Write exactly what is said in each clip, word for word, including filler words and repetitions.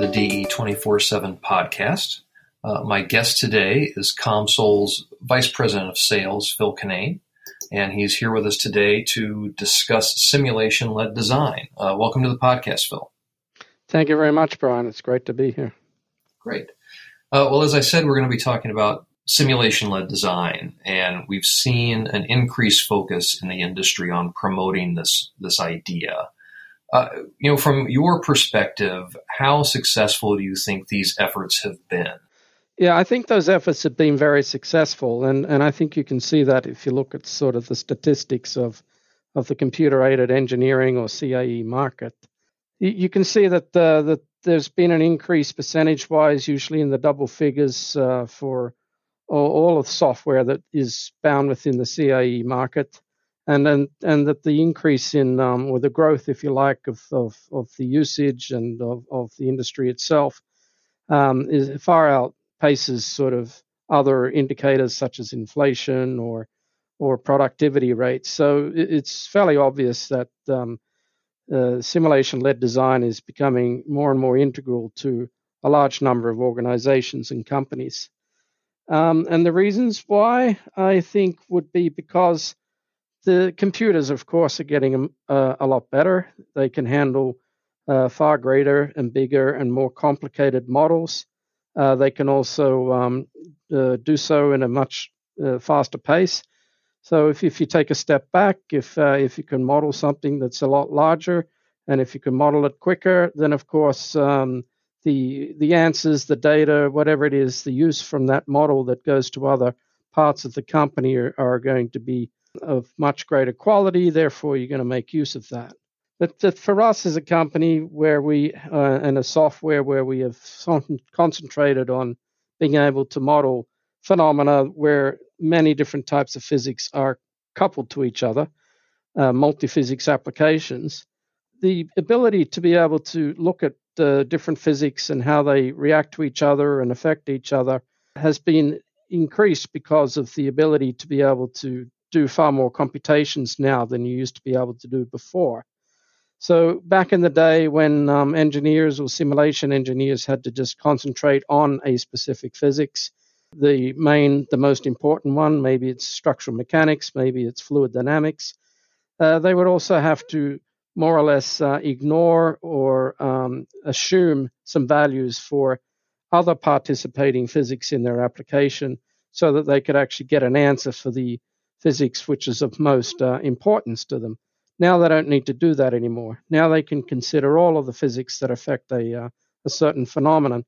to the D E twenty-four seven podcast. Uh, my guest today is Comsol's Vice President of Sales, Phil Kinane, and he's here with us today to discuss simulation-led design. Uh, welcome to the podcast, Phil. Thank you very much, Brian. It's great to be here. Great. Uh, well, as I said, we're going to be talking about simulation-led design, and we've seen an increased focus in the industry on promoting this this idea. Uh, you know, from your perspective, how successful do you think these efforts have been? Yeah, I think those efforts have been very successful, and, and I think you can see that if you look at sort of the statistics of of the computer-aided engineering or C A E market. You, you can see that the, that there's been an increase percentage-wise, usually in the double figures uh, for all of software that is bound within the C A E market, and and, and that the increase in um, or the growth, if you like, of of, of the usage and of, of the industry itself um, is far outpaces sort of other indicators such as inflation or or productivity rates. So it's fairly obvious that um, uh, simulation-led design is becoming more and more integral to a large number of organizations and companies. Um, and the reasons why, I think, would be because the computers, of course, are getting uh, a lot better. They can handle uh, far greater and bigger and more complicated models. Uh, they can also um, uh, do so in a much uh, faster pace. So if, if you take a step back, if uh, if you can model something that's a lot larger, and if you can model it quicker, then, of course, um, The the answers, the data, whatever it is, the use from that model that goes to other parts of the company are, are going to be of much greater quality. Therefore, you're going to make use of that. But, but for us as a company where we uh, and a software where we have concentrated on being able to model phenomena where many different types of physics are coupled to each other, uh, multiphysics applications, the ability to be able to look at Uh, different physics and how they react to each other and affect each other has been increased because of the ability to be able to do far more computations now than you used to be able to do before. So back in the day when um, engineers or simulation engineers had to just concentrate on a specific physics, the main, the most important one, maybe it's structural mechanics, maybe it's fluid dynamics, uh, they would also have to more or less uh, ignore or um, assume some values for other participating physics in their application so that they could actually get an answer for the physics which is of most uh, importance to them. Now they don't need to do that anymore. Now they can consider all of the physics that affect a, uh, a certain phenomenon.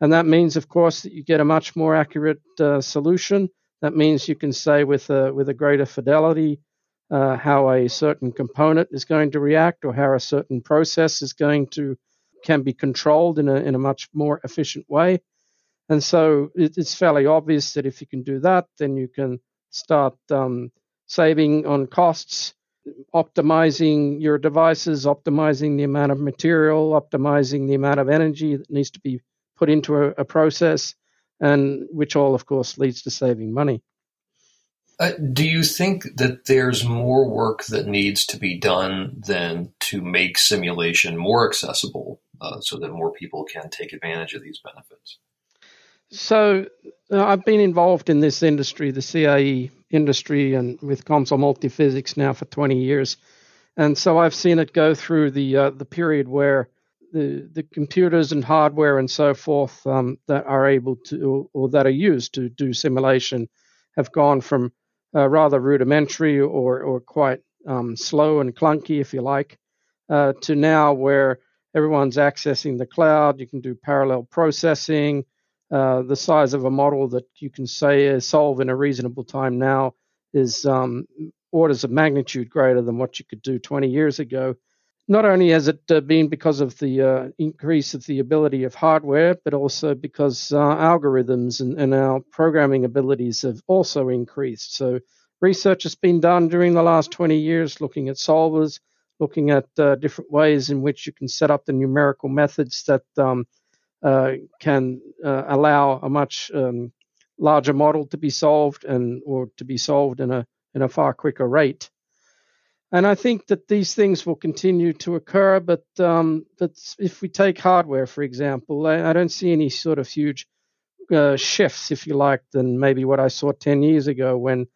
And that means, of course, that you get a much more accurate uh, solution. That means you can say with a, with a greater fidelity Uh, how a certain component is going to react or how a certain process is going to, can be controlled in a in a much more efficient way. And so it, it's fairly obvious that if you can do that, then you can start um, saving on costs, optimizing your devices, optimizing the amount of material, optimizing the amount of energy that needs to be put into a, a process, and which all, of course, leads to saving money. Uh, do you think that there's more work that needs to be done than to make simulation more accessible uh, so that more people can take advantage of these benefits? So uh, I've been involved in this industry, the C A E industry, and with Comsol Multiphysics now for twenty years. And so I've seen it go through the uh, the period where the, the computers and hardware and so forth um, that are able to or that are used to do simulation have gone from Uh, rather rudimentary or or quite um, slow and clunky, if you like, uh, to now where everyone's accessing the cloud. You can do parallel processing. Uh, the size of a model that you can say solve in a reasonable time now is um, orders of magnitude greater than what you could do twenty years ago. Not only has it uh, been because of the uh, increase of the ability of hardware, but also because uh, algorithms and, and our programming abilities have also increased. So research has been done during the last twenty years looking at solvers, looking at uh, different ways in which you can set up the numerical methods that um, uh, can uh, allow a much um, larger model to be solved and or to be solved in a in a far quicker rate. And I think that these things will continue to occur, but um, that's, if we take hardware, for example, I, I don't see any sort of huge uh, shifts, if you like, than maybe what I saw ten years ago when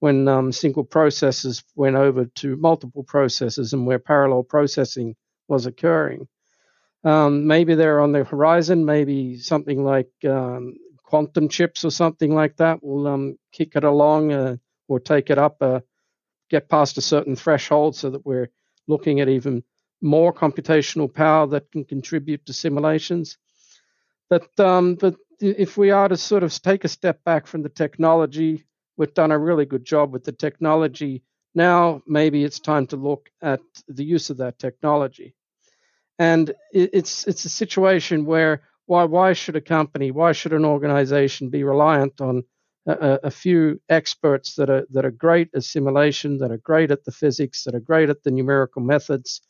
when um, single processors went over to multiple processors and where parallel processing was occurring. Um, maybe they're on the horizon, maybe something like um, quantum chips or something like that will um, kick it along uh, or take it up a get past a certain threshold so that we're looking at even more computational power that can contribute to simulations. But um, but if we are to sort of take a step back from the technology, we've done a really good job with the technology. Now maybe it's time to look at the use of that technology. And it's it's a situation where why why should a company, why should an organization be reliant on A, a few experts that are that are great at simulation, that are great at the physics, that are great at the numerical methods,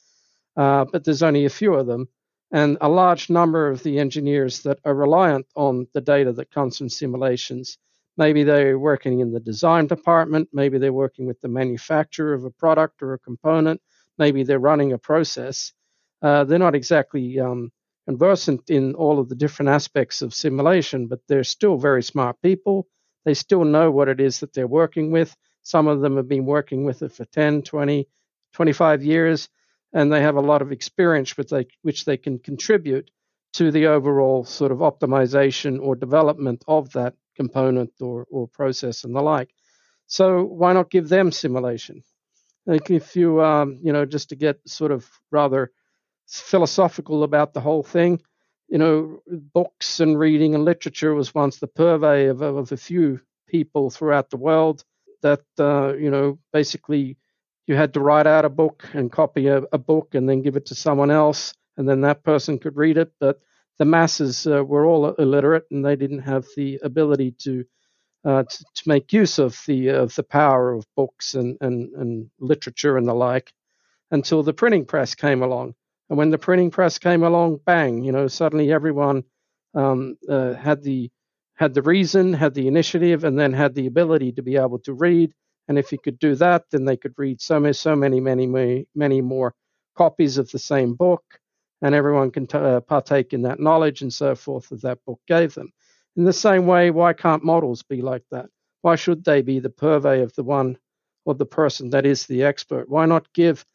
uh, but there's only a few of them, and a large number of the engineers that are reliant on the data that comes from simulations. Maybe they're working in the design department, maybe they're working with the manufacturer of a product or a component, maybe they're running a process. Uh, they're not exactly um, conversant in all of the different aspects of simulation, but they're still very smart people. They still know what it is that they're working with. Some of them have been working with it for ten, twenty, twenty-five years, and they have a lot of experience with they, which they can contribute to the overall sort of optimization or development of that component or, or process and the like. So why not give them simulation? Like if you, um, you know, just to get sort of rather philosophical about the whole thing, you know, books and reading and literature was once the purvey of, of a few people throughout the world that, uh, you know, basically you had to write out a book and copy a, a book and then give it to someone else, and then that person could read it. But the masses uh, were all illiterate, and they didn't have the ability to uh, to, to make use of the of the power of books and, and, and literature and the like until the printing press came along. And when the printing press came along, bang, you know, suddenly everyone um, uh, had the had the reason, had the initiative, and then had the ability to be able to read. And if you could do that, then they could read so many, so many, many, many, many more copies of the same book, and everyone can t- uh, partake in that knowledge and so forth that that book gave them. In the same way, why can't models be like that? Why should they be the purvey of the one or the person that is the expert? Why not give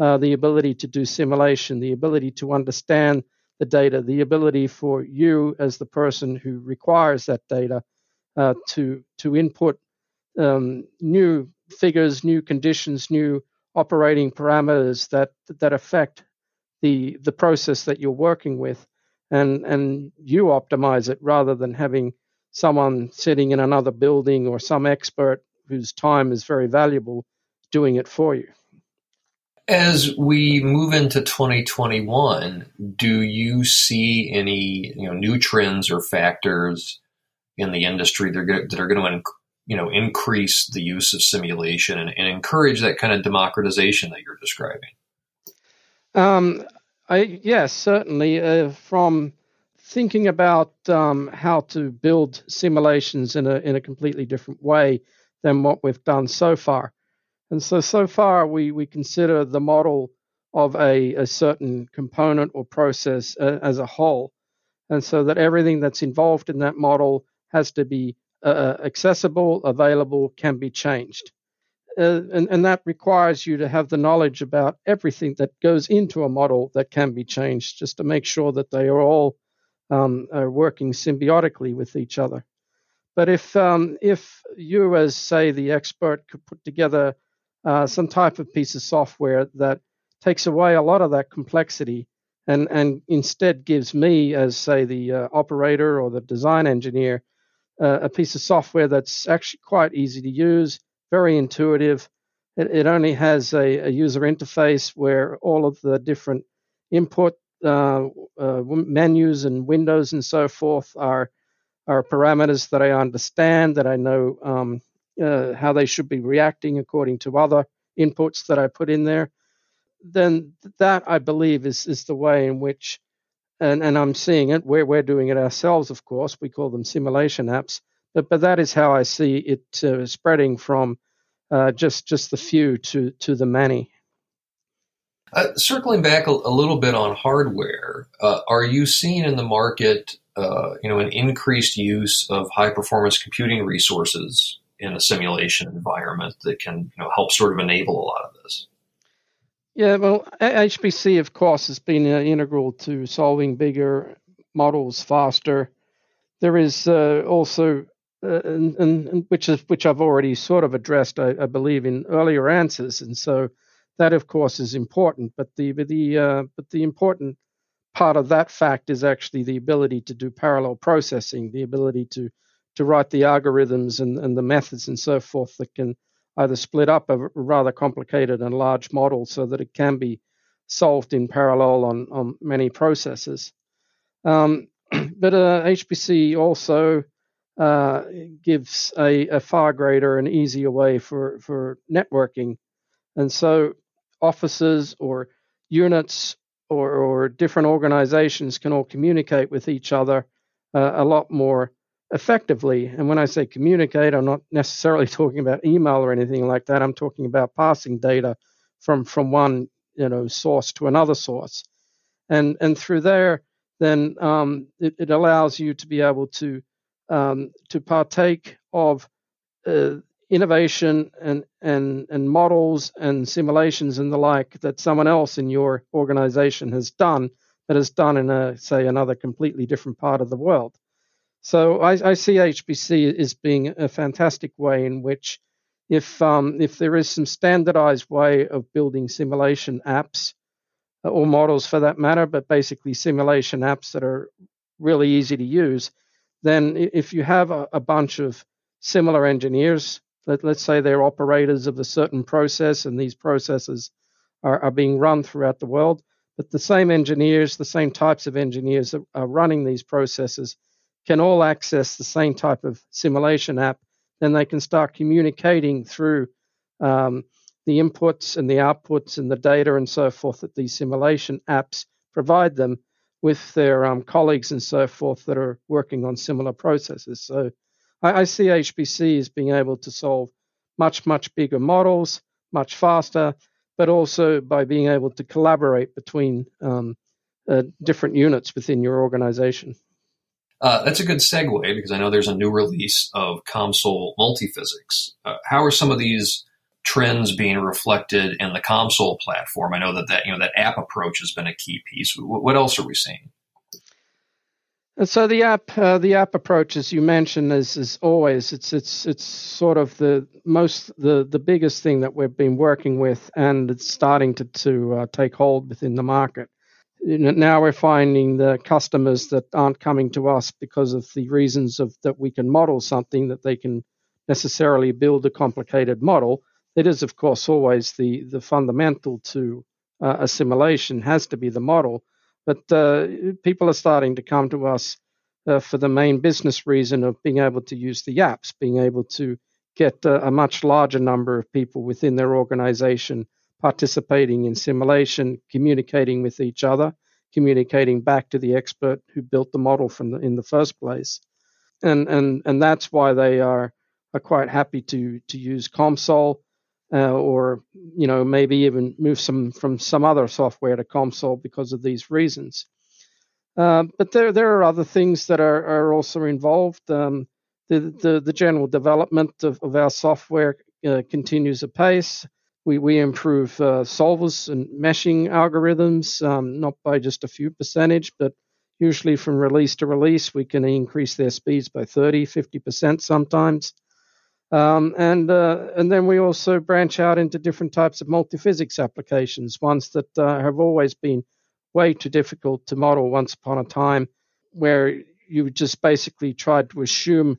Uh, the ability to do simulation, the ability to understand the data, the ability for you as the person who requires that data uh, to to input um, new figures, new conditions, new operating parameters that that affect the the process that you're working with, and and you optimize it rather than having someone sitting in another building or some expert whose time is very valuable doing it for you. As we move into twenty twenty-one, do you see any you know, new trends or factors in the industry that are going to, that are going to you know, increase the use of simulation and, and encourage that kind of democratization that you're describing? Um, I, yes, certainly. Uh, from thinking about um, how to build simulations in a in a completely different way than what we've done so far. And so, so far, we, we consider the model of a, a certain component or process uh, as a whole. And so that everything that's involved in that model has to be uh, accessible, available, can be changed. Uh, and, and that requires you to have the knowledge about everything that goes into a model that can be changed, just to make sure that they are all um, are working symbiotically with each other. But if um, if you, as, say, the expert, could put together Uh, some type of piece of software that takes away a lot of that complexity and, and instead gives me, as say the uh, operator or the design engineer, uh, a piece of software that's actually quite easy to use, very intuitive. It, it only has a, a user interface where all of the different input uh, uh, menus and windows and so forth are, are parameters that I understand, that I know um, Uh, how they should be reacting according to other inputs that I put in there, then that, I believe, is, is the way in which, and, and I'm seeing it, where we're doing it ourselves, of course, we call them simulation apps, but, but that is how I see it uh, spreading from uh, just just the few to, to the many. Uh, circling back a, a little bit on hardware, uh, are you seeing in the market, uh, you know, an increased use of high-performance computing resources in a simulation environment that can, you know, help sort of enable a lot of this? Yeah, well, H P C, of course, has been uh, integral to solving bigger models faster. There is uh, also, uh, and, and which is which I've already sort of addressed, I, I believe, in earlier answers, and so that, of course, is important. But the but the uh, but the important part of that fact is actually the ability to do parallel processing, the ability to to write the algorithms and, and the methods and so forth that can either split up a rather complicated and large model so that it can be solved in parallel on, on many processes. Um, but uh, H P C also uh, gives a, a far greater and easier way for, for networking. And so offices or units or, or different organizations can all communicate with each other uh, a lot more effectively. And when I say communicate, I'm not necessarily talking about email or anything like that. I'm talking about passing data from from one you know source to another source, and and through there, then um, it, it allows you to be able to um, to partake of uh, innovation and and and models and simulations and the like that someone else in your organization has done, but has done in a say another completely different part of the world. So I, I see H P C as being a fantastic way in which if um, if there is some standardized way of building simulation apps or models for that matter, but basically simulation apps that are really easy to use, then if you have a, a bunch of similar engineers, let, let's say they're operators of a certain process and these processes are, are being run throughout the world, but the same engineers, the same types of engineers that are running these processes can all access the same type of simulation app, then they can start communicating through um, the inputs and the outputs and the data and so forth that these simulation apps provide them with their um, colleagues and so forth that are working on similar processes. So I, I see H P C as being able to solve much, much bigger models, much faster, but also by being able to collaborate between um, uh, different units within your organization. Uh, that's a good segue because I know there's a new release of Comsol Multiphysics. Uh, how are some of these trends being reflected in the Comsol platform? I know that that you know that app approach has been a key piece. What, what else are we seeing? And so the app, uh, the app approach, as you mentioned, is is always it's it's it's sort of the most the the biggest thing that we've been working with, and it's starting to to uh, take hold within the market. Now we're finding the customers that aren't coming to us because of the reasons of that we can model something that they can necessarily build a complicated model. It is, of course, always the, the fundamental to uh, a simulation has to be the model. But uh, people are starting to come to us uh, for the main business reason of being able to use the apps, being able to get uh, a much larger number of people within their organization participating in simulation, communicating with each other, communicating back to the expert who built the model from the, in the first place. And and and that's why they are, are quite happy to to use Comsol uh, or, you know, maybe even move some from some other software to Comsol because of these reasons. Uh, but there there are other things that are, are also involved. Um, the, the, the general development of, of our software uh, continues apace. We we improve uh, solvers and meshing algorithms, um, not by just a few percentage, but usually from release to release, we can increase their speeds by thirty, fifty percent sometimes. Um, and uh, and then we also branch out into different types of multiphysics applications, ones that uh, have always been way too difficult to model once upon a time, where you just basically tried to assume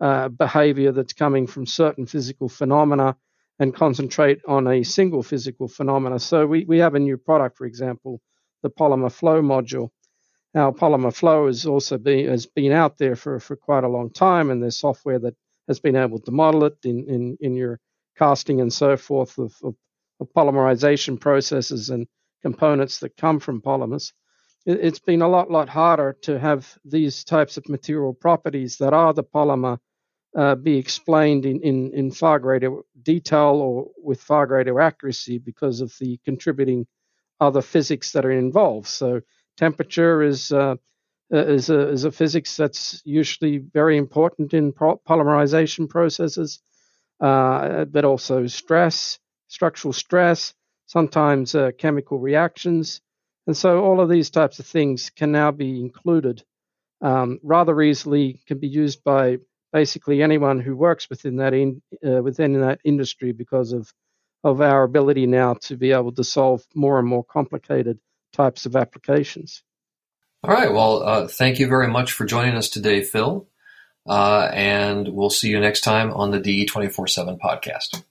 uh, behavior that's coming from certain physical phenomena and concentrate on a single physical phenomena. So we, we have a new product, for example, the Polymer Flow module. Now, Polymer Flow has also been, has been out there for, for quite a long time, and there's software that has been able to model it in, in, in your casting and so forth of, of, of polymerization processes and components that come from polymers. It, it's been a lot, lot harder to have these types of material properties that are the polymer Uh, be explained in, in, in far greater detail or with far greater accuracy because of the contributing other physics that are involved. So temperature is uh, is a is a physics that's usually very important in polymerization processes, uh, but also stress, structural stress, sometimes uh, chemical reactions, and so all of these types of things can now be included um, rather easily. Can be used by basically anyone who works within that in, uh, within that industry because of of our ability now to be able to solve more and more complicated types of applications. All right. Well, uh, thank you very much for joining us today, Phil. Uh, and we'll see you next time on the D E two forty-seven podcast.